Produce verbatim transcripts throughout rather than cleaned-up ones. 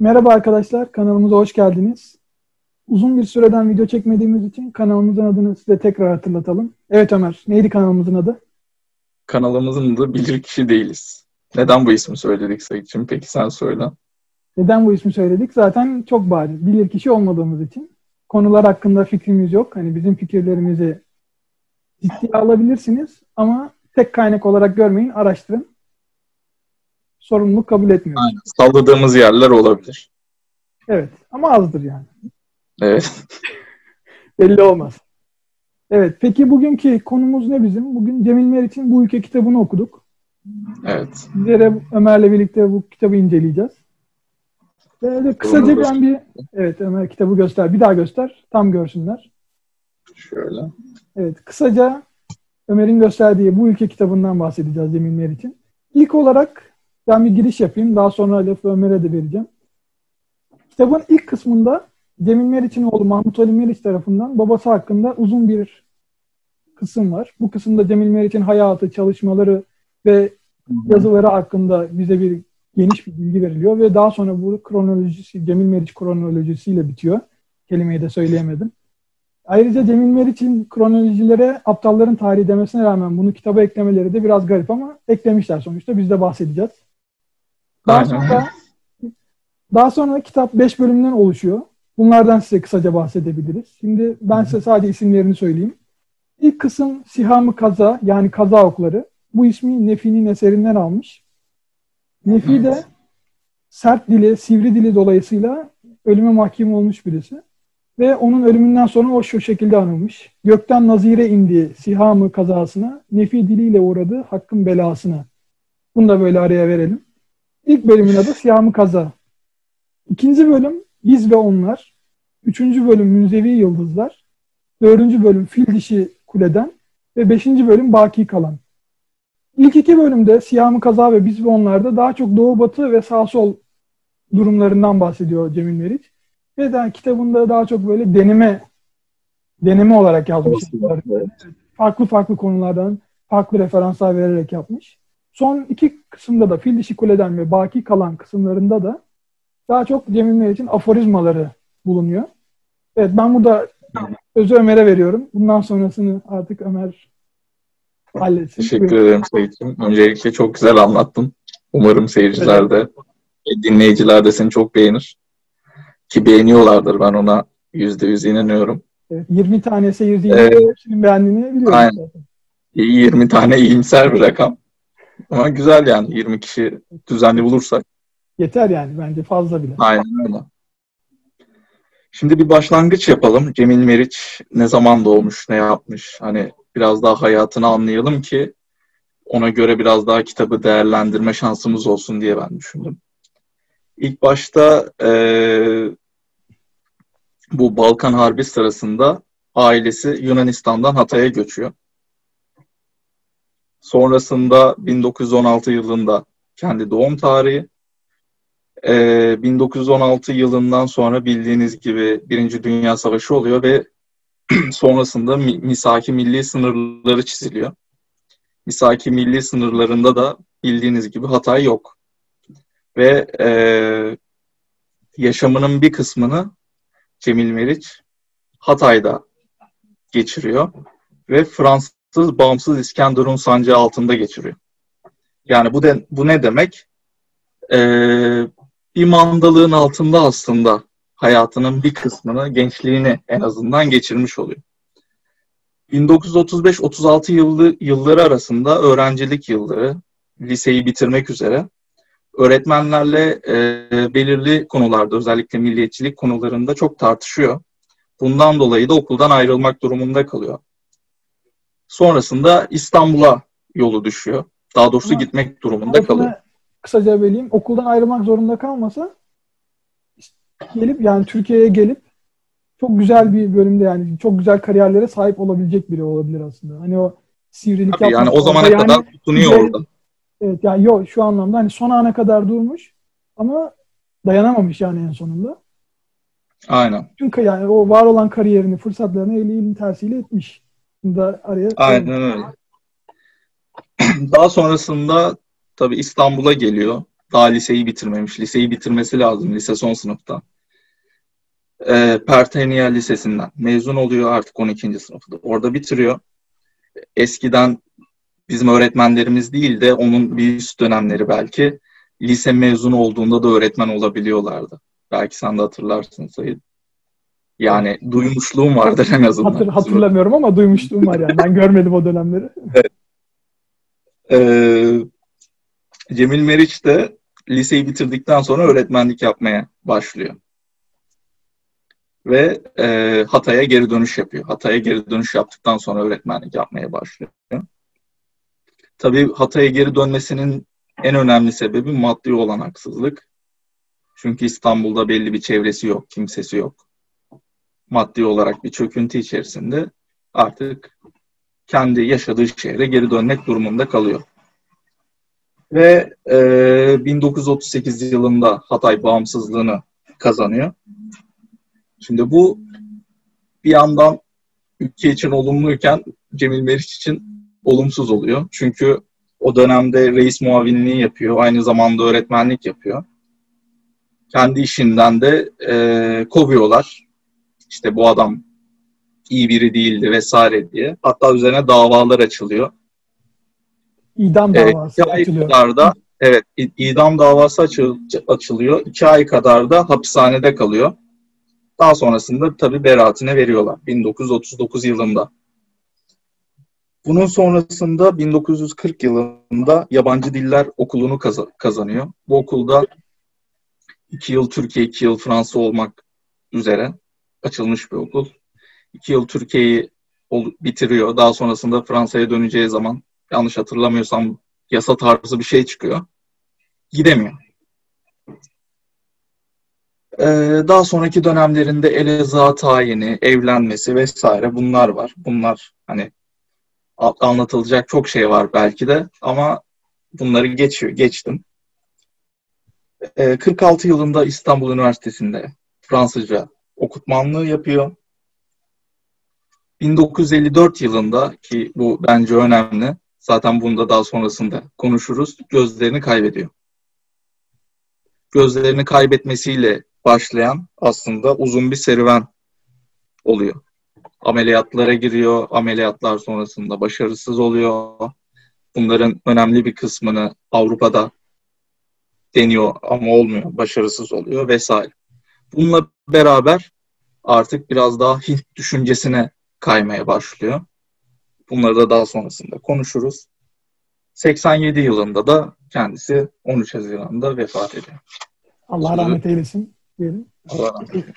Merhaba arkadaşlar, kanalımıza hoş geldiniz. Uzun bir süreden video çekmediğimiz için kanalımızın adını size tekrar hatırlatalım. Evet Ömer, neydi kanalımızın adı? Kanalımızın adı Bilirkişi Değiliz. Neden bu ismi söyledik Sayıcığım? Peki sen söyle. Neden bu ismi söyledik? Zaten çok bariz. Bilirkişi olmadığımız için. Konular hakkında fikrimiz yok. Hani bizim fikirlerimizi ciddiye alabilirsiniz ama tek kaynak olarak görmeyin, araştırın. Sorumluluk kabul etmiyoruz. Aynen. Salladığımız yerler olabilir. Evet. Ama azdır yani. Evet. Belli olmaz. Evet. Peki bugünkü konumuz ne bizim? Bugün Cemil Meriç'in Bu Ülke kitabını okuduk. Evet. Bizlere Ömer'le birlikte bu kitabı inceleyeceğiz. Böyle kısaca ben bir... Evet Ömer, kitabı göster. Bir daha göster. Tam görsünler. Şöyle. Evet. Kısaca Ömer'in gösterdiği Bu Ülke kitabından bahsedeceğiz Cemil Meriç'in. İlk olarak ben bir giriş yapayım. Daha sonra lafı Ömer'e de vereceğim. Kitabın ilk kısmında Cemil Meriç'in oğlu Mahmut Ali Meriç tarafından babası hakkında uzun bir kısım var. Bu kısımda Cemil Meriç'in hayatı, çalışmaları ve yazıları hakkında bize bir geniş bir bilgi veriliyor ve daha sonra bu kronolojisi, Cemil Meriç kronolojisiyle bitiyor. Kelimeyi de söyleyemedim. Ayrıca Cemil Meriç'in kronolojilere aptalların tarihi demesine rağmen bunu kitaba eklemeleri de biraz garip ama eklemişler sonuçta. Biz de bahsedeceğiz. Daha sonra, daha sonra kitap beş bölümden oluşuyor. Bunlardan size kısaca bahsedebiliriz. Şimdi ben size sadece isimlerini söyleyeyim. İlk kısım Siham-ı Kaza, yani kaza okları. Bu ismi Nefi'nin eserinden almış. Nefi de sert dili, sivri dili dolayısıyla ölüme mahkum olmuş birisi. Ve onun ölümünden sonra o şu şekilde anılmış. Gökten nazire indi Siham-ı Kazasına, Nefi diliyle uğradı hakkın belasına. Bunu da böyle araya verelim. İlk bölümün adı Siham-ı Kaza. İkinci bölüm Biz ve Onlar. Üçüncü bölüm Münzevi Yıldızlar. Dördüncü bölüm Fil Dişi Kuleden. Ve beşinci bölüm Baki Kalan. İlk iki bölümde Siham-ı Kaza ve Biz ve Onlar'da daha çok Doğu Batı ve Sağ Sol durumlarından bahsediyor Cemil Meriç. Ve daha kitabında daha çok böyle deneme deneme olarak yazmış. Farklı farklı konulardan farklı referanslar vererek yapmış. Son iki kısımda da Fil Dişi Kule'den ve Baki Kalan kısımlarında da daha çok Cemil Meriç'in aforizmaları bulunuyor. Evet, ben burada sözü Ömer'e veriyorum. Bundan sonrasını artık Ömer halletsin. Teşekkür ederim Sayıcığım. Öncelikle çok güzel anlattın. Umarım seyirciler de, dinleyiciler de seni çok beğenir. Ki beğeniyorlardır. Ben ona yüzde yüz inanıyorum. Evet, yirmi tane seyirci ee, beğendiğini biliyorum. Aynen. Zaten. yirmi tane iyimser bir rakam. Ama güzel yani, yirmi kişi düzenli bulursak. Yeter yani, bence fazla bile. Aynen öyle. Şimdi bir başlangıç yapalım. Cemil Meriç ne zaman doğmuş, ne yapmış? Hani biraz daha hayatını anlayalım ki ona göre biraz daha kitabı değerlendirme şansımız olsun diye ben düşündüm. İlk başta ee, bu Balkan Harbi sırasında ailesi Yunanistan'dan Hatay'a göçüyor. Sonrasında bin dokuz yüz on altı yılında kendi doğum tarihi. Ee, bin dokuz yüz on altı yılından sonra bildiğiniz gibi Birinci Dünya Savaşı oluyor ve sonrasında misaki milli sınırları çiziliyor. Misaki milli sınırlarında da bildiğiniz gibi Hatay yok. Ve e, yaşamının bir kısmını Cemil Meriç Hatay'da geçiriyor ve Fransa bağımsız İskenderun sancağı altında geçiriyor. Yani bu de, bu ne demek? Ee, bir mandalığın altında aslında hayatının bir kısmını, gençliğini en azından geçirmiş oluyor. bin dokuz yüz otuz beş otuz altı yıllı, yılları arasında öğrencilik yılları, liseyi bitirmek üzere öğretmenlerle e, belirli konularda, özellikle milliyetçilik konularında çok tartışıyor. Bundan dolayı da okuldan ayrılmak durumunda kalıyor. Sonrasında İstanbul'a yolu düşüyor. Daha doğrusu ama gitmek durumunda kalıyor. Kısaca beleyim. Okuldan ayrılmak zorunda kalmasa gelip, yani Türkiye'ye gelip çok güzel bir bölümde, yani çok güzel kariyerlere sahip olabilecek biri olabilir aslında. Hani o sivrilik yapmak. Yani o zamana kadar yani, tutunuyor evet, orada. Evet yani yok şu anlamda hani son ana kadar durmuş ama dayanamamış yani en sonunda. Aynen. Çünkü yani o var olan kariyerini, fırsatlarını elinin tersiyle etmiş. Da araya... Aynen öyle. Daha sonrasında tabii İstanbul'a geliyor. Daha liseyi bitirmemiş. Liseyi bitirmesi lazım. Lise son sınıfta. E, Perteniyal Lisesi'nden mezun oluyor, artık on ikinci sınıfta. Orada bitiriyor. Eskiden bizim öğretmenlerimiz değil de onun bir üst dönemleri belki lise mezunu olduğunda da öğretmen olabiliyorlardı. Belki sen de hatırlarsın Sayın. Yani duymuşluğum vardır en azından. Hatır, hatırlamıyorum ama duymuşluğum var yani. Ben görmedim o dönemleri. Evet. Ee, Cemil Meriç de liseyi bitirdikten sonra öğretmenlik yapmaya başlıyor. Ve e, Hatay'a geri dönüş yapıyor. Hatay'a geri dönüş yaptıktan sonra öğretmenlik yapmaya başlıyor. Tabii Hatay'a geri dönmesinin en önemli sebebi maddi olan haksızlık. Çünkü İstanbul'da belli bir çevresi yok, kimsesi yok. Maddi olarak bir çöküntü içerisinde artık kendi yaşadığı şehre geri dönmek durumunda kalıyor. Ve e, bin dokuz yüz otuz sekiz yılında Hatay bağımsızlığını kazanıyor. Şimdi bu bir yandan ülke için olumluyken Cemil Meriç için olumsuz oluyor. Çünkü o dönemde reis muavinliği yapıyor. Aynı zamanda öğretmenlik yapıyor. Kendi işinden de e, kovuyorlar. İşte bu adam iyi biri değildi vesaire diye. Hatta üzerine davalar açılıyor. İdam davası evet, açılıyor. Da, evet, idam davası açılıyor. İki ay kadar da hapishanede kalıyor. Daha sonrasında tabii beraatine veriyorlar. bin dokuz yüz otuz dokuz yılında. Bunun sonrasında bin dokuz yüz kırk yılında yabancı diller okulunu kazanıyor. Bu okulda iki yıl Türkiye, iki yıl Fransa olmak üzere açılmış bir okul. İki yıl Türkiye'yi bitiriyor. Daha sonrasında Fransa'ya döneceği zaman yanlış hatırlamıyorsam yasa tarzı bir şey çıkıyor. Gidemiyor. Ee, daha sonraki dönemlerinde eleza tayini, evlenmesi vesaire bunlar var. Bunlar hani anlatılacak çok şey var belki de ama bunları geçiyor, geçtim. Ee, kırk altı yılında İstanbul Üniversitesi'nde Fransızca okutmanlığı yapıyor. bin dokuz yüz elli dört yılında ki bu bence önemli. Zaten bunu da daha sonrasında konuşuruz. Gözlerini kaybediyor. Gözlerini kaybetmesiyle başlayan aslında uzun bir serüven oluyor. Ameliyatlara giriyor. Ameliyatlar sonrasında başarısız oluyor. Bunların önemli bir kısmını Avrupa'da deniyor ama olmuyor. Başarısız oluyor vesaire. Bununla beraber artık biraz daha Hint düşüncesine kaymaya başlıyor. Bunları da daha sonrasında konuşuruz. seksen yedi yılında da kendisi on üç Haziran'da vefat ediyor. Allah rahmet eylesin diyelim. Allah rahmet eylesin.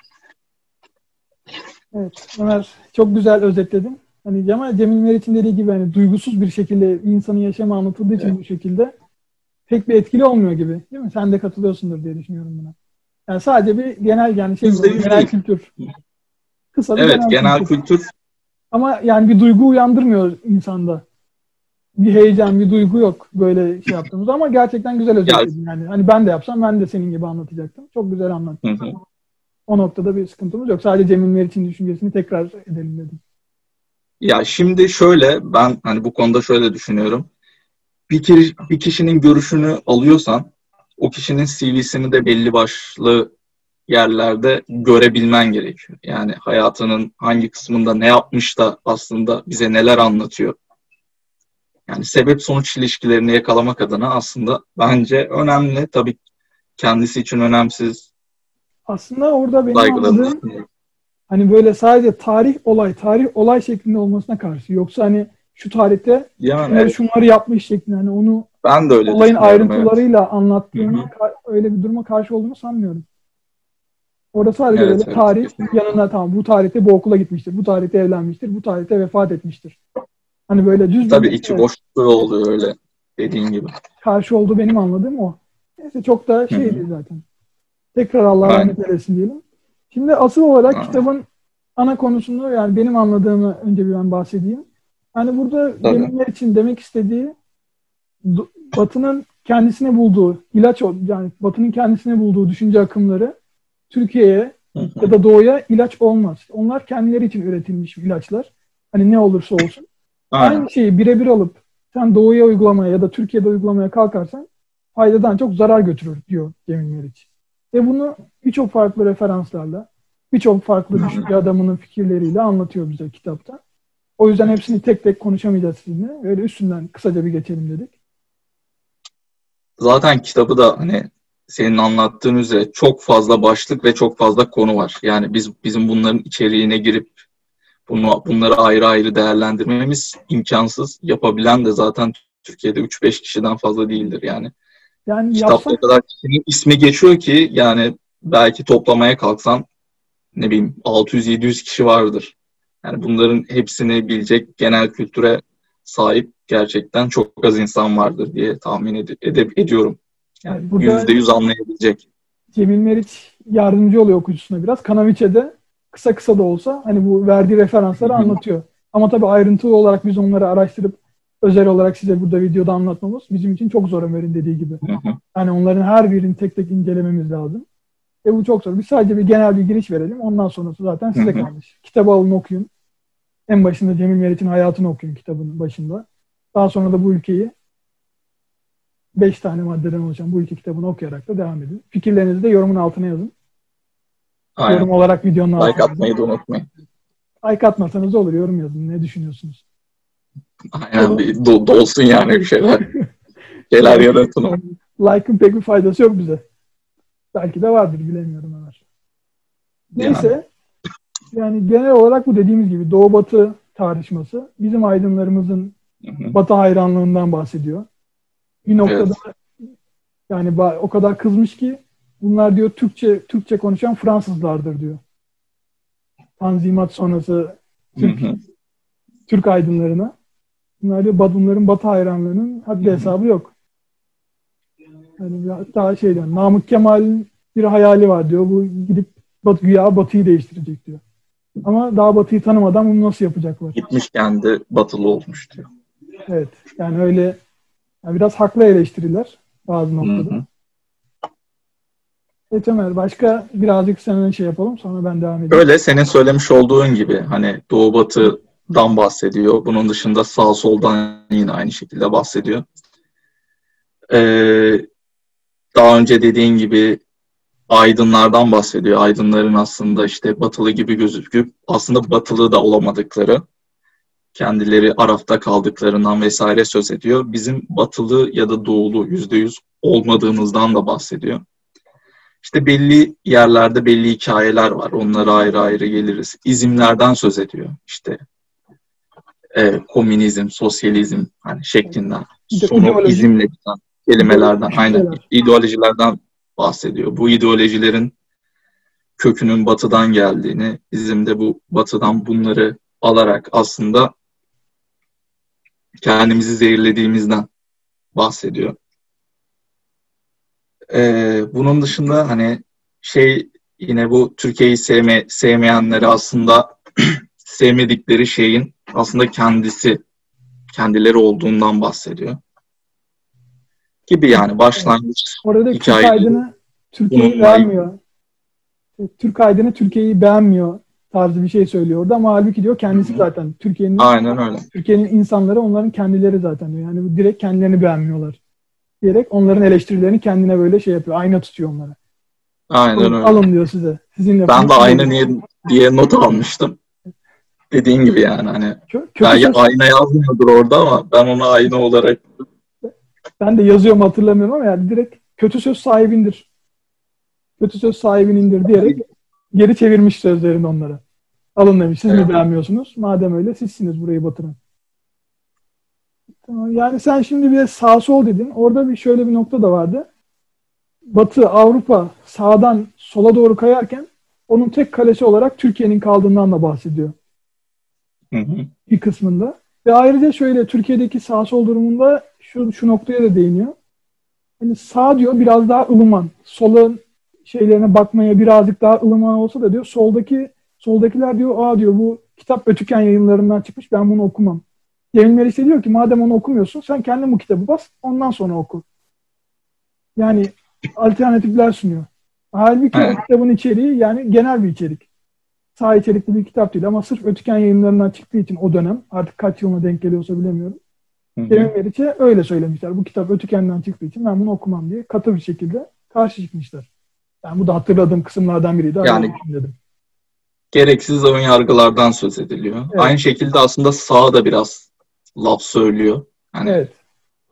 Evet Ömer, çok güzel özetledin. Hani ama Cemil Meriç'in dediği gibi hani duygusuz bir şekilde insanın yaşamı anlatıldığı için evet. Bu şekilde pek bir etkili olmuyor gibi. Değil mi? Sen de katılıyorsundur diye düşünüyorum buna. Yani sadece bir genel yani şey gibi, genel kültür. Kısa bir evet, genel, genel kültür. kültür. Ama yani bir duygu uyandırmıyor insanda. Bir heyecan, bir duygu yok böyle şey yaptığımız ama gerçekten güzel özetledin yani. Hani ben de yapsam ben de senin gibi anlatacaktım. Çok güzel anlattın. Hı hı. O noktada bir sıkıntımız yok. Sadece Cemil Meriç'in düşüncesini tekrar edelim dedim. Ya şimdi şöyle ben hani bu konuda şöyle düşünüyorum. Bir, kişi, bir kişinin görüşünü alıyorsan o kişinin C V'sini de belli başlı yerlerde görebilmen gerekiyor. Yani hayatının hangi kısmında ne yapmış da aslında bize neler anlatıyor. Yani sebep-sonuç ilişkilerini yakalamak adına aslında bence önemli. Tabii kendisi için önemsiz. Aslında orada benim anladığım hani böyle sadece tarih olay, tarih olay şeklinde olmasına karşı. Yoksa hani şu tarihte yani, şunları, evet. şunları yapmış şeklinde hani onu ben de öyle olayın ayrıntılarıyla evet. anlattığını öyle bir duruma karşı olduğunu sanmıyorum. Orada sadece evet, evet, tarih kesinlikle. Yanında tamam bu tarihte bu okula gitmiştir, bu tarihte evlenmiştir, bu tarihte vefat etmiştir. Hani böyle düz tabii içi boş oluyor öyle dediğin gibi. Karşı oldu benim anladığım o. Neyse çok da şeydi zaten. Tekrar Allah rahmet eylesin diyelim. Şimdi asıl olarak Aynen. kitabın ana konusunu yani benim anladığımı önce bir ben bahsedeyim. Yani burada Cemil için demek istediği Batı'nın kendisine bulduğu ilaç yani Batı'nın kendisine bulduğu düşünce akımları Türkiye'ye ya da Doğu'ya ilaç olmaz. Onlar kendileri için üretilmiş ilaçlar. Hani ne olursa olsun. Aynen. Aynı şeyi birebir alıp sen Doğu'ya uygulamaya ya da Türkiye'de uygulamaya kalkarsan faydadan çok zarar götürür diyor Cemil Meriç. Ve bunu birçok farklı referanslarla, birçok farklı düşünce adamının fikirleriyle anlatıyor bize kitapta. O yüzden hepsini tek tek konuşamayacağız sizinle. Öyle üstünden kısaca bir geçelim dedik. Zaten kitabı da hani senin anlattığın üzere çok fazla başlık ve çok fazla konu var. Yani biz bizim bunların içeriğine girip bunu, bunları ayrı ayrı değerlendirmemiz imkansız. Yapabilen de zaten Türkiye'de üç beş kişiden fazla değildir yani. Yani kitapta yapsan... kadar kişinin ismi geçiyor ki yani belki toplamaya kalksan ne bileyim altı yüz yedi yüz kişi vardır. Yani bunların hepsini bilecek genel kültüre sahip gerçekten çok az insan vardır diye tahmin ed- ed- ediyorum. Yani burada yüzde yüz anlayabilecek. Cemil Meriç yardımcı oluyor okuyucusuna biraz. Kanaviçe'de kısa kısa da olsa hani bu verdiği referansları anlatıyor. Ama tabii ayrıntılı olarak biz onları araştırıp özel olarak size burada videoda anlatmamız bizim için çok zor, Ömer'in dediği gibi. Yani onların her birini tek tek incelememiz lazım. E bu çok zor. Biz sadece bir genel bir giriş verelim. Ondan sonrası zaten size kalmış. Kitabı alın, okuyun. En başında Cemil Meriç'in hayatını okuyun kitabın başında. Daha sonra da bu ülkeyi beş tane maddeden oluşan bu iki kitabını okuyarak da devam edin. Fikirlerinizi de yorumun altına yazın. Aynen. Yorum olarak videonun altına. Like atmayı da unutmayın. Like atmasanız olur. Yorum yazın. Ne düşünüyorsunuz? Aynen. Bir do- dolsun yani bir şeyler. Şeyler yaratın. Like'ın pek bir faydası yok bize. Belki de vardır. Bilemiyorum Ömer. Neyse. Yani. yani genel olarak bu dediğimiz gibi Doğu Batı tartışması bizim aydınlarımızın Hı-hı. Batı hayranlığından bahsediyor. Bir noktada evet. yani o kadar kızmış ki bunlar diyor Türkçe Türkçe konuşan Fransızlardır diyor. Tanzimat sonrası Türk, Türk aydınlarına. Bunlar diyor bunların Batı hayranlığının haddi Hı-hı. hesabı yok. Yani hatta şey diyor, Namık Kemal'in bir hayali var diyor. Bu gidip bat, güya Batı'yı değiştirecek diyor. Ama daha Batı'yı tanımadan bunu nasıl yapacaklar? Gitmiş kendi Batılı olmuş diyor. Evet. Yani öyle yani biraz haklı eleştiriler bazı noktada. Hı hı. Evet Ömer, başka birazcık senin şey yapalım sonra ben devam edeyim. Öyle senin söylemiş olduğun gibi hani Doğu Batı'dan bahsediyor. Bunun dışında sağ soldan yine aynı şekilde bahsediyor. Ee, daha önce dediğin gibi aydınlardan bahsediyor. Aydınların aslında işte Batılı gibi gözüküp aslında Batılı da olamadıkları, kendileri arafta kaldıklarından vesaire söz ediyor. Bizim Batılı ya da Doğulu yüzde yüz olmadığımızdan da bahsediyor. İşte belli yerlerde belli hikayeler var. Onlara ayrı ayrı geliriz. İzimlerden söz ediyor. İşte e, komünizm, sosyalizm hani şeklinden. Sonu izimle biten kelimelerden, aynen ideolojilerden bahsediyor. Bu ideolojilerin kökünün Batı'dan geldiğini, bizim de bu Batı'dan bunları alarak aslında kendimizi zehirlediğimizden bahsediyor. Ee, bunun dışında hani şey yine bu Türkiye'yi sevme, sevmeyenleri aslında sevmedikleri şeyin aslında kendisi, kendileri olduğundan bahsediyor. Gibi yani başlangıç evet. Orada Türk aydını Türkiye'yi beğenmiyor. Türk aydını Türkiye'yi beğenmiyor tarzı bir şey söylüyor orada ama halbuki diyor kendisi zaten. Türkiye'nin Türkiye'nin insanları onların kendileri zaten diyor. Yani direkt kendilerini beğenmiyorlar diyerek onların eleştirilerini kendine böyle şey yapıyor. Ayna tutuyor onlara. Aynen alın, öyle. Alın diyor size. Sizinle ben de ayna niye diye not almıştım. Dediğin gibi yani hani Kö- belki söz... ayna yazmıyordur orada ama ben ona ayna olarak ben de yazıyorum hatırlamıyorum ama yani direkt kötü söz sahibindir. Kötü söz sahibinindir diyerek geri çevirmiş sözlerini onlara. Alın demiş. Siz evet. mi beğenmiyorsunuz? Madem öyle sizsiniz burayı batıran. Tamam. Yani sen şimdi bir de sağ sol dedin. Orada bir şöyle bir nokta da vardı. Batı, Avrupa sağdan sola doğru kayarken onun tek kalesi olarak Türkiye'nin kaldığından da bahsediyor. Hı hı. Bir kısmında. Ve ayrıca şöyle Türkiye'deki sağ sol durumunda şu, şu noktaya da değiniyor. Hani sağ diyor biraz daha ılıman. Solun şeylerine bakmaya birazcık daha ılıman olsa da diyor soldaki soldakiler diyor aa diyor bu kitap Ötüken yayınlarından çıkmış ben bunu okumam. Cemil Meriç de diyor ki madem onu okumuyorsun sen kendin bu kitabı bas ondan sonra oku. Yani alternatifler sunuyor. Halbuki evet. kitabın içeriği yani genel bir içerik. Sağ içerikli bir kitap değil ama sırf Ötüken yayınlarından çıktığı için o dönem artık kaç yılına denk geliyorsa bilemiyorum. Cemil Meriç'e öyle söylemişler. Bu kitap Ötüken'den çıktığı için ben bunu okumam diye katı bir şekilde karşı çıkmışlar. Yani bu da hatırladığım kısımlardan biriydi. Yani dedim. Gereksiz ön yargılardan söz ediliyor. Evet. Aynı şekilde aslında sağ da biraz laf söylüyor. Yani evet.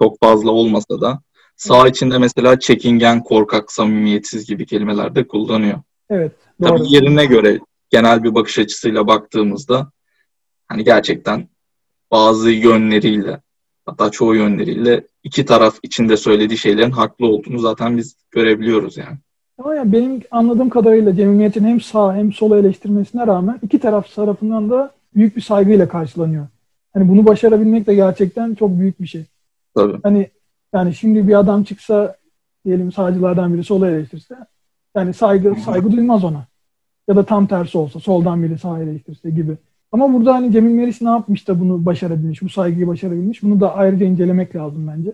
Çok fazla olmasa da. Sağ içinde mesela çekingen, korkak, samimiyetsiz gibi kelimeler de kullanıyor. Evet. Doğru. Tabii yerine göre genel bir bakış açısıyla baktığımızda hani gerçekten bazı yönleriyle, hatta çoğu yönleriyle iki taraf içinde söylediği şeylerin haklı olduğunu zaten biz görebiliyoruz yani. Ama yani benim anladığım kadarıyla Cemil Meriç'in hem sağ hem sola eleştirmesine rağmen iki taraf tarafından da büyük bir saygıyla karşılanıyor. Hani bunu başarabilmek de gerçekten çok büyük bir şey. Tabii. Hani yani şimdi bir adam çıksa diyelim sağcılardan biri sola eleştirse yani saygı saygı duymaz ona. Ya da tam tersi olsa soldan biri sağa eleştirse gibi. Ama burada hani Cemil Meriç ne yapmış da bunu başarabilmiş, bu saygıyı başarabilmiş. Bunu da ayrıca incelemek lazım bence.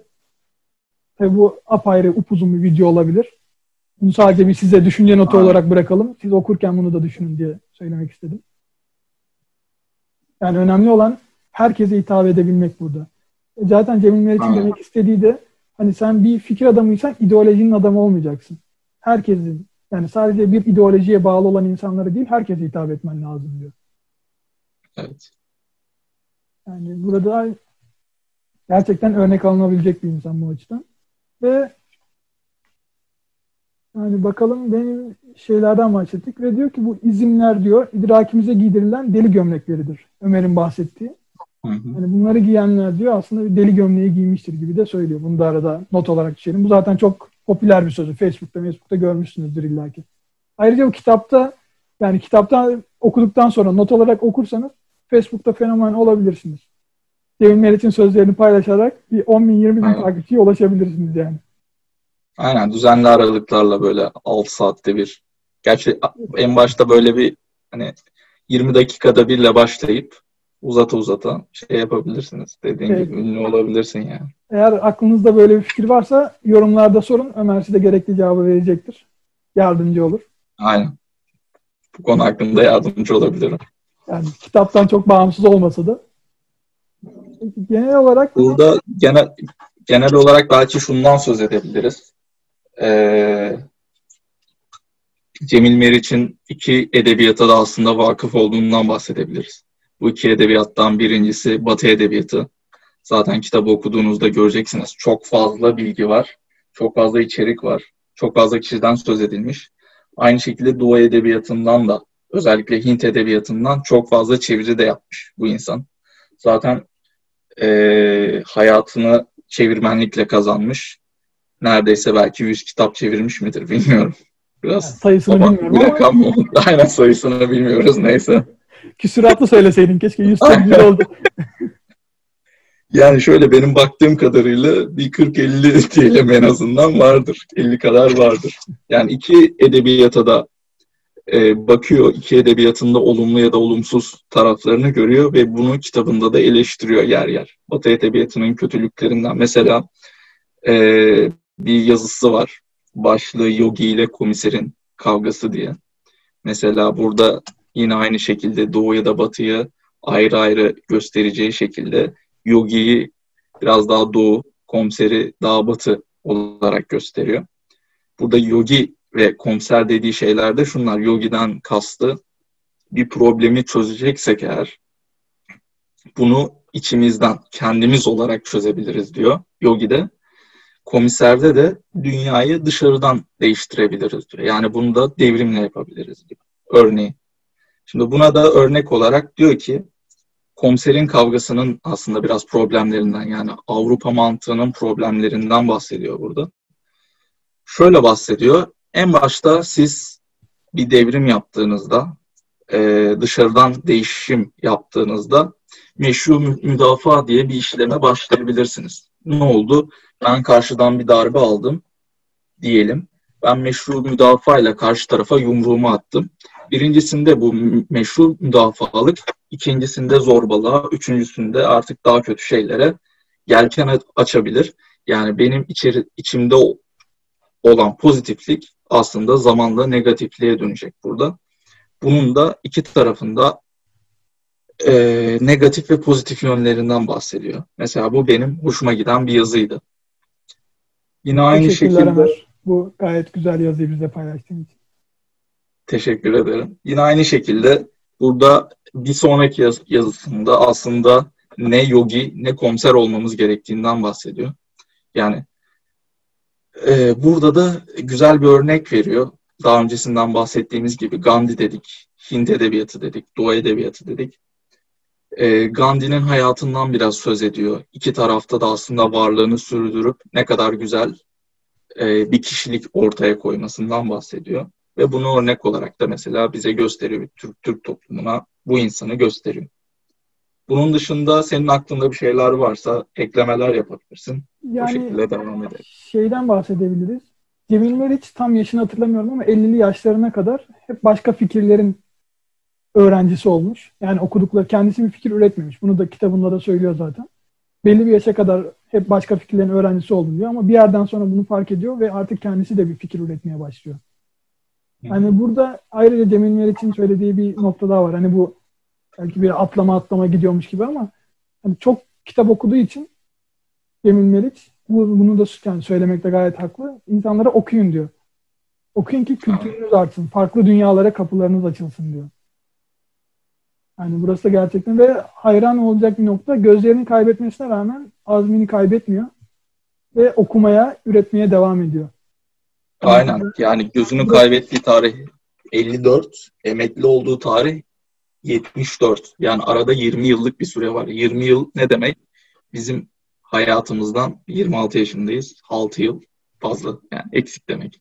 Tabii bu apayrı, upuzun bir video olabilir. Bunu sadece bir size düşünce notu olarak bırakalım. Siz okurken bunu da düşünün diye söylemek istedim. Yani önemli olan herkese hitap edebilmek burada. Zaten Cemil Meriç'in demek istediği de hani sen bir fikir adamıysan ideolojinin adamı olmayacaksın. Herkesin, yani sadece bir ideolojiye bağlı olan insanlara değil, herkese hitap etmen lazım diyor. Evet. Yani burada gerçekten örnek alınabilecek bir insan bu açıdan. Ve yani bakalım benim şeylerden bahsettik ve diyor ki bu izimler diyor idrakimize giydirilen deli gömlekleridir. Ömer'in bahsettiği. Hı hı. Yani bunları giyenler diyor aslında bir deli gömleği giymiştir gibi de söylüyor. Bunu da arada not olarak düşelim. Bu zaten çok popüler bir sözü. Facebook'ta, Facebook'ta görmüşsünüzdür illaki. Ayrıca bu kitapta yani kitaptan okuduktan sonra not olarak okursanız Facebook'ta fenomen olabilirsiniz. Cemil Meriç'in sözlerini paylaşarak bir on bin yirmi bin takipçiye ulaşabilirsiniz yani. Aynen düzenli aralıklarla böyle altı saatte bir. Gerçi en başta böyle bir hani yirmi dakikada birle başlayıp uzata uzata şey yapabilirsiniz. Dediğim evet. gibi ünlü olabilirsin yani. Eğer aklınızda böyle bir fikir varsa yorumlarda sorun. Ömer size gerekli cevabı verecektir. Yardımcı olur. Aynen. Bu konu hakkında yardımcı olabilirim. Yani kitaptan çok bağımsız olmasa da. Genel olarak... Burada genel, genel olarak belki şundan söz edebiliriz. Ee, Cemil Meriç'in iki edebiyata da aslında vakıf olduğundan bahsedebiliriz. Bu iki edebiyattan birincisi Batı Edebiyatı. Zaten kitabı okuduğunuzda göreceksiniz. Çok fazla bilgi var. Çok fazla içerik var. Çok fazla kişiden söz edilmiş. Aynı şekilde Doğu Edebiyatı'ndan da, özellikle Hint Edebiyatı'ndan çok fazla çeviri de yapmış bu insan. Zaten e, hayatını çevirmenlikle kazanmış. Neredeyse belki yüz kitap çevirmiş midir bilmiyorum. Biraz yani sayısını ama bilmiyorum bir rakam ama. Oldu. Aynen sayısını bilmiyoruz neyse. Küsuratlı söyleseydin keşke yüz tane oldu. Yani şöyle benim baktığım kadarıyla bir kırk elli diyelim en azından vardır. elli kadar vardır. Yani iki edebiyata da e, bakıyor. İki edebiyatında olumlu ya da olumsuz taraflarını görüyor ve bunu kitabında da eleştiriyor yer yer. Batı edebiyatının kötülüklerinden. Mesela e, bir yazısı var. Başlığı Yogi ile Komiser'in kavgası diye. Mesela burada yine aynı şekilde Doğu ya da Batı'yı ayrı ayrı göstereceği şekilde Yogi'yi biraz daha Doğu, Komiser'i daha Batı olarak gösteriyor. Burada Yogi ve Komiser dediği şeyler de şunlar. Yogi'den kastı bir problemi çözeceksek eğer bunu içimizden, kendimiz olarak çözebiliriz diyor Yogi'de. Komiserde de dünyayı dışarıdan değiştirebiliriz diyor. Yani bunu da devrimle yapabiliriz diyor. Örneğin. Şimdi buna da örnek olarak diyor ki Komiser'in kavgasının aslında biraz problemlerinden yani Avrupa mantığının problemlerinden bahsediyor burada. Şöyle bahsediyor. En başta siz bir devrim yaptığınızda, dışarıdan değişim yaptığınızda meşru müdafaa diye bir işleme başlayabilirsiniz. Ne oldu? Ben karşıdan bir darbe aldım diyelim. Ben meşru müdafaa ile karşı tarafa yumruğumu attım. Birincisinde bu meşru müdafalık, ikincisinde zorbalığa, üçüncüsünde artık daha kötü şeylere yelken açabilir. Yani benim içeri, içimde olan pozitiflik aslında zamanla negatifliğe dönecek burada. Bunun da iki tarafında e, negatif ve pozitif yönlerinden bahsediyor. Mesela bu benim hoşuma giden bir yazıydı. Yine aynı şekilde bu gayet güzel yazıyı bizle paylaştığın için. Teşekkür ederim. Yine aynı şekilde burada bir sonraki yaz, yazısında aslında ne yogi ne komiser olmamız gerektiğinden bahsediyor. Yani e, burada da güzel bir örnek veriyor. Daha öncesinden bahsettiğimiz gibi Gandhi dedik, Hint edebiyatı dedik, Doğu edebiyatı dedik. E, Gandhi'nin hayatından biraz söz ediyor. İki tarafta da aslında varlığını sürdürüp ne kadar güzel e, bir kişilik ortaya koymasından bahsediyor. Ve bunu örnek olarak da mesela bize gösteriyor. Türk Türk toplumuna bu insanı gösteriyor. Bunun dışında senin aklında bir şeyler varsa eklemeler yapabilirsin. Yani bu şekilde devam edelim. Şeyden bahsedebiliriz. Cemil Meriç tam yaşını hatırlamıyorum ama ellili yaşlarına kadar hep başka fikirlerin öğrencisi olmuş. Yani okudukları, kendisi bir fikir üretmemiş. Bunu da kitabında da söylüyor zaten. Belli bir yaşa kadar hep başka fikirlerin öğrencisi oldum diyor ama bir yerden sonra bunu fark ediyor ve artık kendisi de bir fikir üretmeye başlıyor. Hani burada ayrıca Cemil Meriç'in söylediği bir nokta daha var. Hani bu belki bir atlama atlama gidiyormuş gibi ama hani çok kitap okuduğu için Cemil Meriç bunu da yani söylemekte gayet haklı. İnsanlara okuyun diyor. Okuyun ki kültürünüz artsın. Farklı dünyalara kapılarınız açılsın diyor. Yani burası da gerçekten ve hayran olacak bir nokta. Gözlerini kaybetmesine rağmen azmini kaybetmiyor. Ve okumaya, üretmeye devam ediyor. Aynen. Yani gözünü kaybettiği tarih elli dört, emekli olduğu tarih yetmiş dört. Yani arada yirmi yıllık bir süre var. yirmi yıl ne demek? Bizim hayatımızdan yirmi altı yaşındayız. altı yıl fazla. Yani eksik demek.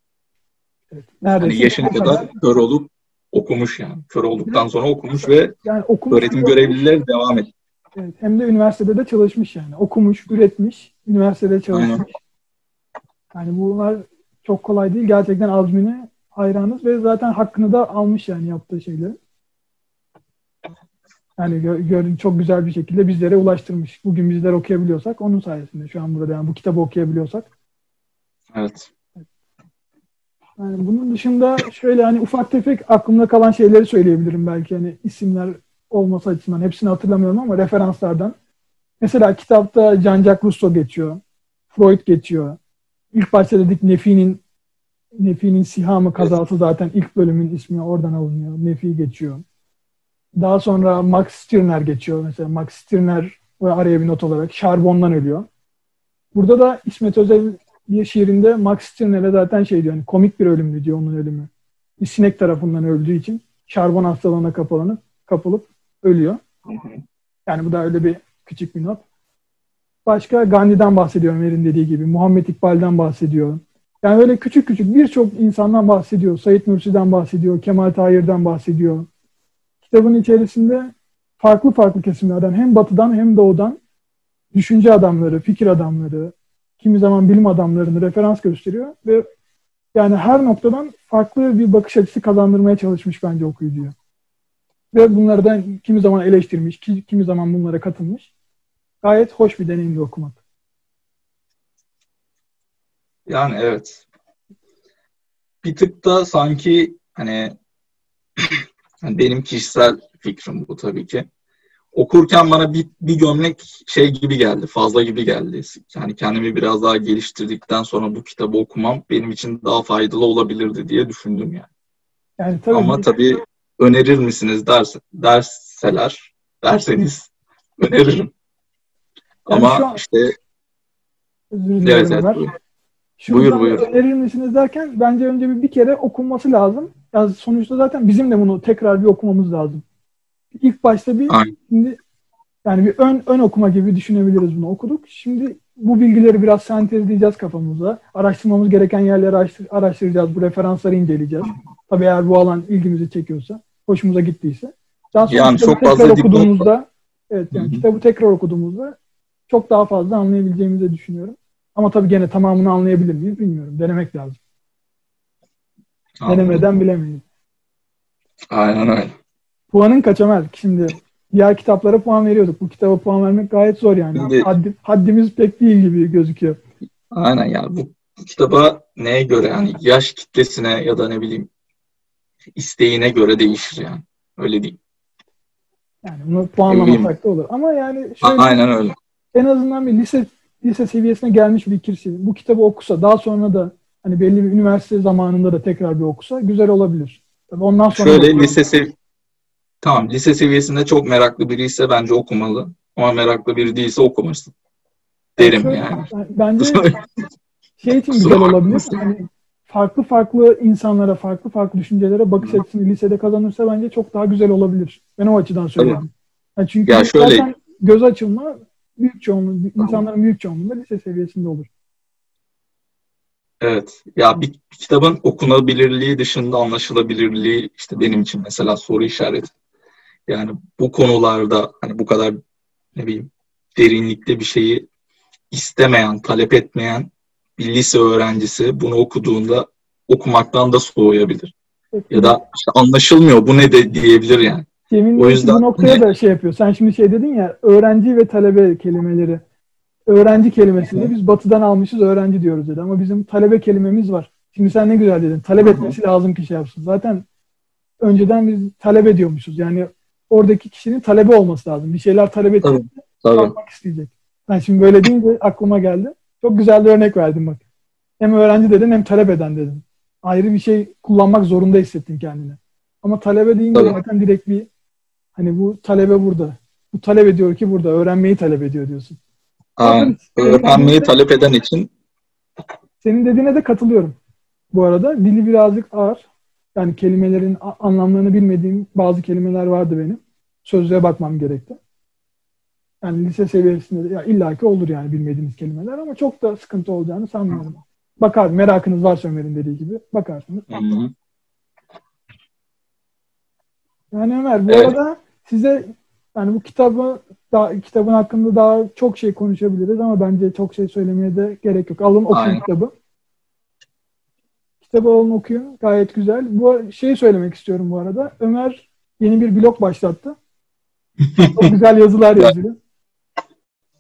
Evet, yani yaşına kadar kör olup okumuş yani. Kör olduktan sonra okumuş ve yani okumuş, öğretim görevlileri devam ediyor. Evet, hem de üniversitede de çalışmış yani. Okumuş, üretmiş, üniversitede çalışmış. Aynen. Yani bunlar çok kolay değil. Gerçekten azmine hayranız ve zaten hakkını da almış yani yaptığı şeyleri. Yani gördüğünüz çok güzel bir şekilde bizlere ulaştırmış. Bugün bizler okuyabiliyorsak onun sayesinde şu an burada yani bu kitabı okuyabiliyorsak. Evet. Yani bunun dışında şöyle hani ufak tefek aklımda kalan şeyleri söyleyebilirim belki. Hani isimler olması açısından hepsini hatırlamıyorum ama referanslardan. Mesela kitapta Jean-Jacques Rousseau geçiyor. Freud geçiyor. İlk başta dedik Nefi'nin Nefi'nin Sihamı kazası zaten ilk bölümün ismi oradan alınıyor. Nefi geçiyor. Daha sonra Max Stirner geçiyor. Mesela Max Stirner ve araya bir not olarak şarbondan ölüyor. Burada da İsmet Özel bir şiirinde Max Stirner'e zaten şey diyor. Hani komik bir ölümdü diyor onun ölümü. Bir sinek tarafından öldüğü için şarbon hastalığına kapılanıp, kapılıp ölüyor. Yani bu da öyle bir küçük bir not. Başka Gandhi'den bahsediyor Ömer'in dediği gibi. Muhammed İkbal'den bahsediyor. Yani öyle küçük küçük birçok insandan bahsediyor. Said Nursi'den bahsediyor. Kemal Tahir'den bahsediyor. Kitabın içerisinde farklı farklı kesimlerden hem batıdan hem doğudan düşünce adamları, fikir adamları, kimi zaman bilim adamlarını referans gösteriyor ve yani her noktadan farklı bir bakış açısı kazandırmaya çalışmış bence okuyucuya. Ve bunlardan kimi zaman eleştirmiş, kimi zaman bunlara katılmış. Gayet hoş bir deneyimdi okumak. Yani evet. Bir tık da sanki hani benim kişisel fikrim bu tabii ki. Okurken bana bir, bir gömlek şey gibi geldi, fazla gibi geldi. Yani kendimi biraz daha geliştirdikten sonra bu kitabı okumam benim için daha faydalı olabilirdi diye düşündüm yani. Yani tabii ama tabii önerir misiniz derse, derseler, derseniz öneririm. Yani ama an, işte evet, evet, buyur. Buyur, buyur. Önerir misiniz derken bence önce bir, bir kere okunması lazım. Yani sonuçta zaten bizim de bunu tekrar bir okumamız lazım. İlk başta bir şimdi, yani bir ön ön okuma gibi düşünebiliriz bunu okuduk. Şimdi bu bilgileri biraz sentezleyeceğiz kafamıza. Araştırmamız gereken yerleri araştır, araştıracağız. Bu referansları inceleyeceğiz. Tabii eğer bu alan ilgimizi çekiyorsa, hoşumuza gittiyse. Daha sonra yani çok fazla okuduğumuzda, evet yani Hı-hı. kitabı tekrar okuduğumuzda çok daha fazla anlayabileceğimizi düşünüyorum. Ama tabii gene tamamını anlayabilir miyiz bilmiyorum. Denemek lazım. Anladım. Denemeden bilemeyiz. Aynen öyle. Puanın kaç Ömer? Şimdi diğer kitaplara puan veriyorduk. Bu kitaba puan vermek gayet zor yani. Şimdi, Haddi, haddimiz pek değil gibi gözüküyor. Aynen yani bu, bu kitaba neye göre yani yaş kitlesine ya da ne bileyim isteğine göre değişir yani. Öyle değil. Yani bunu puanlamasak da olur. Ama yani şöyle, aynen öyle. En azından bir lise lise seviyesine gelmiş bir kişi bu kitabı okusa, daha sonra da hani belli bir üniversite zamanında da tekrar bir okusa güzel olabilir. Tabii ondan sonra şöyle da... lise sev... Tamam, lise seviyesinde çok meraklı biriyse bence okumalı. Ama meraklı biri değilse okumasın. Derim şöyle, yani. Bence şey için güzel olabilir. Yani farklı farklı insanlara, farklı farklı düşüncelere bakış açısını lisede kazanırsa bence çok daha güzel olabilir. Ben o açıdan söylüyorum. Yani çünkü ya şöyle, zaten göz açılma büyük çoğunluğu, tamam. insanların büyük çoğunluğunda lise seviyesinde olur. Evet. Ya bir kitabın okunabilirliği dışında anlaşılabilirliği işte benim için mesela soru işareti. Yani bu konularda hani bu kadar ne bileyim derinlikte bir şeyi istemeyen, talep etmeyen bir lise öğrencisi bunu okuduğunda okumaktan da soğuyabilir. Evet. Ya da işte anlaşılmıyor bu ne de diyebilir yani. Cemil o yüzden bu noktaya ne? da şey yapıyor. Sen şimdi şey dedin ya, öğrenci ve talebe kelimeleri. Öğrenci kelimesini de biz batıdan almışız, öğrenci diyoruz dedi. Ama bizim talebe kelimemiz var. Şimdi sen ne güzel dedin. Talep etmesi lazım ki şey yapsın. Zaten önceden biz talep ediyormuşuz. Yani oradaki kişinin talebe olması lazım. Bir şeyler talep ettiğinde almak isteyecek. Ben şimdi böyle deyince aklıma geldi. Çok güzel bir örnek verdim bak. Hem öğrenci dedin hem talep eden dedin. Ayrı bir şey kullanmak zorunda hissettin kendini. Ama talebe deyince Tabii. zaten direkt bir hani bu talebe burada. Bu talep ediyor ki burada. Öğrenmeyi talep ediyor diyorsun. Aynen. Öğrenmeyi talep eden için. Senin dediğine de katılıyorum. Bu arada dili birazcık ağır. Yani kelimelerin anlamlarını bilmediğim bazı kelimeler vardı benim. Sözlüğe bakmam gerekti. Yani lise seviyesinde de ya illaki olur yani bilmediğimiz kelimeler ama çok da sıkıntı olacağını sanmıyorum. Bakar, merakınız varsa Ömer'in dediği gibi bakarsınız. Hı-hı. Yani Ömer bu evet. arada size yani bu kitabı daha, kitabın hakkında daha çok şey konuşabiliriz ama bence çok şey söylemeye de gerek yok. Alın okuyun Aynen. kitabı. Kitabı alın okuyun. Gayet güzel. Bu şeyi söylemek istiyorum bu arada. Ömer yeni bir blog başlattı. Çok güzel yazılar yazıyor.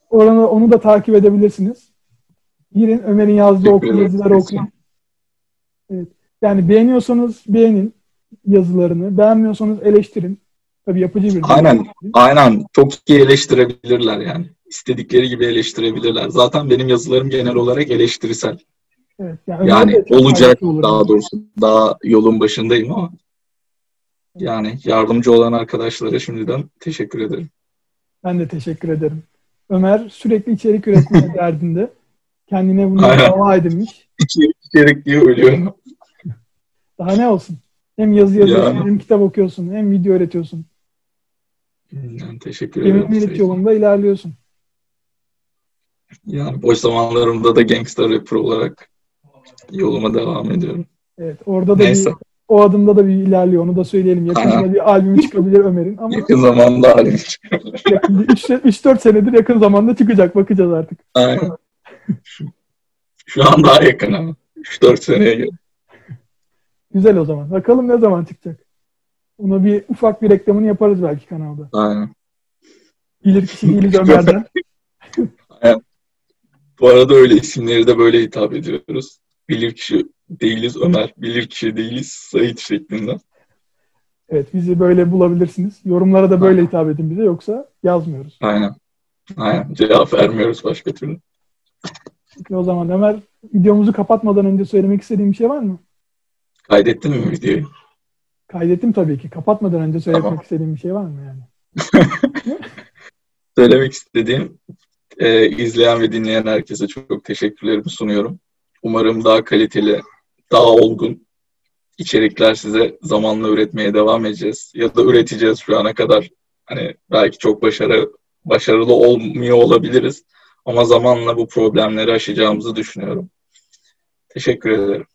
Oranı, onu da takip edebilirsiniz. Girin Ömer'in yazdığı okuyun, yazıları okuyun. Evet. Yani beğeniyorsanız beğenin yazılarını. Beğenmiyorsanız eleştirin. Tabii yapıcı bir Aynen. Şey. Aynen. Çok iyi eleştirebilirler yani. İstedikleri gibi eleştirebilirler. Zaten benim yazılarım genel olarak eleştirisel. Evet. Yani, yani olacak daha doğrusu. Daha yolun başındayım ama yani yardımcı olan arkadaşlara şimdiden teşekkür ederim. Ben de teşekkür ederim. Ömer sürekli içerik üretme derdinde. Kendine bunu dava edinmiş. İçerik, içerik diye ölüyorum. Daha ne olsun? Hem yazı yazıyorsun, yani. Hem kitap okuyorsun, hem video öğretiyorsun. Yani teşekkür ederim. Cemil Meriç yolunda ilerliyorsun. Yani boş zamanlarımda da gangster rapper olarak yoluma devam ediyorum. Evet, orada da Neyse. bir, o adımda da bir ilerliyor. Onu da söyleyelim. Yakında Aynen. bir albüm çıkabilir Ömer'in. Ama yakın zamanda albüm çıkabilir. üç dört senedir yakın zamanda çıkacak. Bakacağız artık. Aynen. şu, şu an daha yakın ama. üç dört seneye gel. Güzel o zaman. Bakalım ne zaman çıkacak. Ona bir ufak bir reklamını yaparız belki kanalda. Aynen. Bilir kişi değiliz Ömer'den. Aynen. Bu arada öyle isimleri de böyle hitap ediyoruz. Bilir kişi değiliz Ömer, bilir kişi değiliz Said şeklinde. Evet, bizi böyle bulabilirsiniz. Yorumlara da böyle Aynen. hitap edin bize yoksa yazmıyoruz. Aynen. Aynen. Cevap vermiyoruz başka türlü. Peki o zaman Ömer, videomuzu kapatmadan önce söylemek istediğim bir şey var mı? Kaydettin mi videoyu? Kaydettim tabii ki. Kapatmadan önce söylemek tamam. istediğim bir şey var mı yani? Söylemek istediğim, e, izleyen ve dinleyen herkese çok, çok teşekkürlerimi sunuyorum. Umarım daha kaliteli, daha olgun içerikler size zamanla üretmeye devam edeceğiz. Ya da üreteceğiz şu ana kadar. Hani belki çok başarı, başarılı olmuyor olabiliriz. Ama zamanla bu problemleri aşacağımızı düşünüyorum. Teşekkür ederim.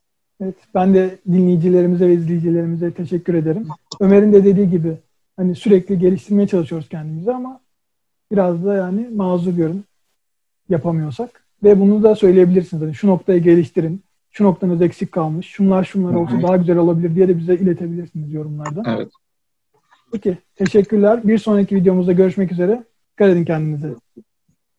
Evet, ben de dinleyicilerimize ve izleyicilerimize teşekkür ederim. Ömer'in de dediği gibi hani sürekli geliştirmeye çalışıyoruz kendimizi ama biraz da yani mazur görün yapamıyorsak ve bunu da söyleyebilirsiniz. Hani şu noktayı geliştirin, şu noktanız eksik kalmış, şunlar şunlar olsa daha güzel olabilir diye de bize iletebilirsiniz yorumlarda. Evet. Peki, teşekkürler. Bir sonraki videomuzda görüşmek üzere. Dikkat edin kendinize.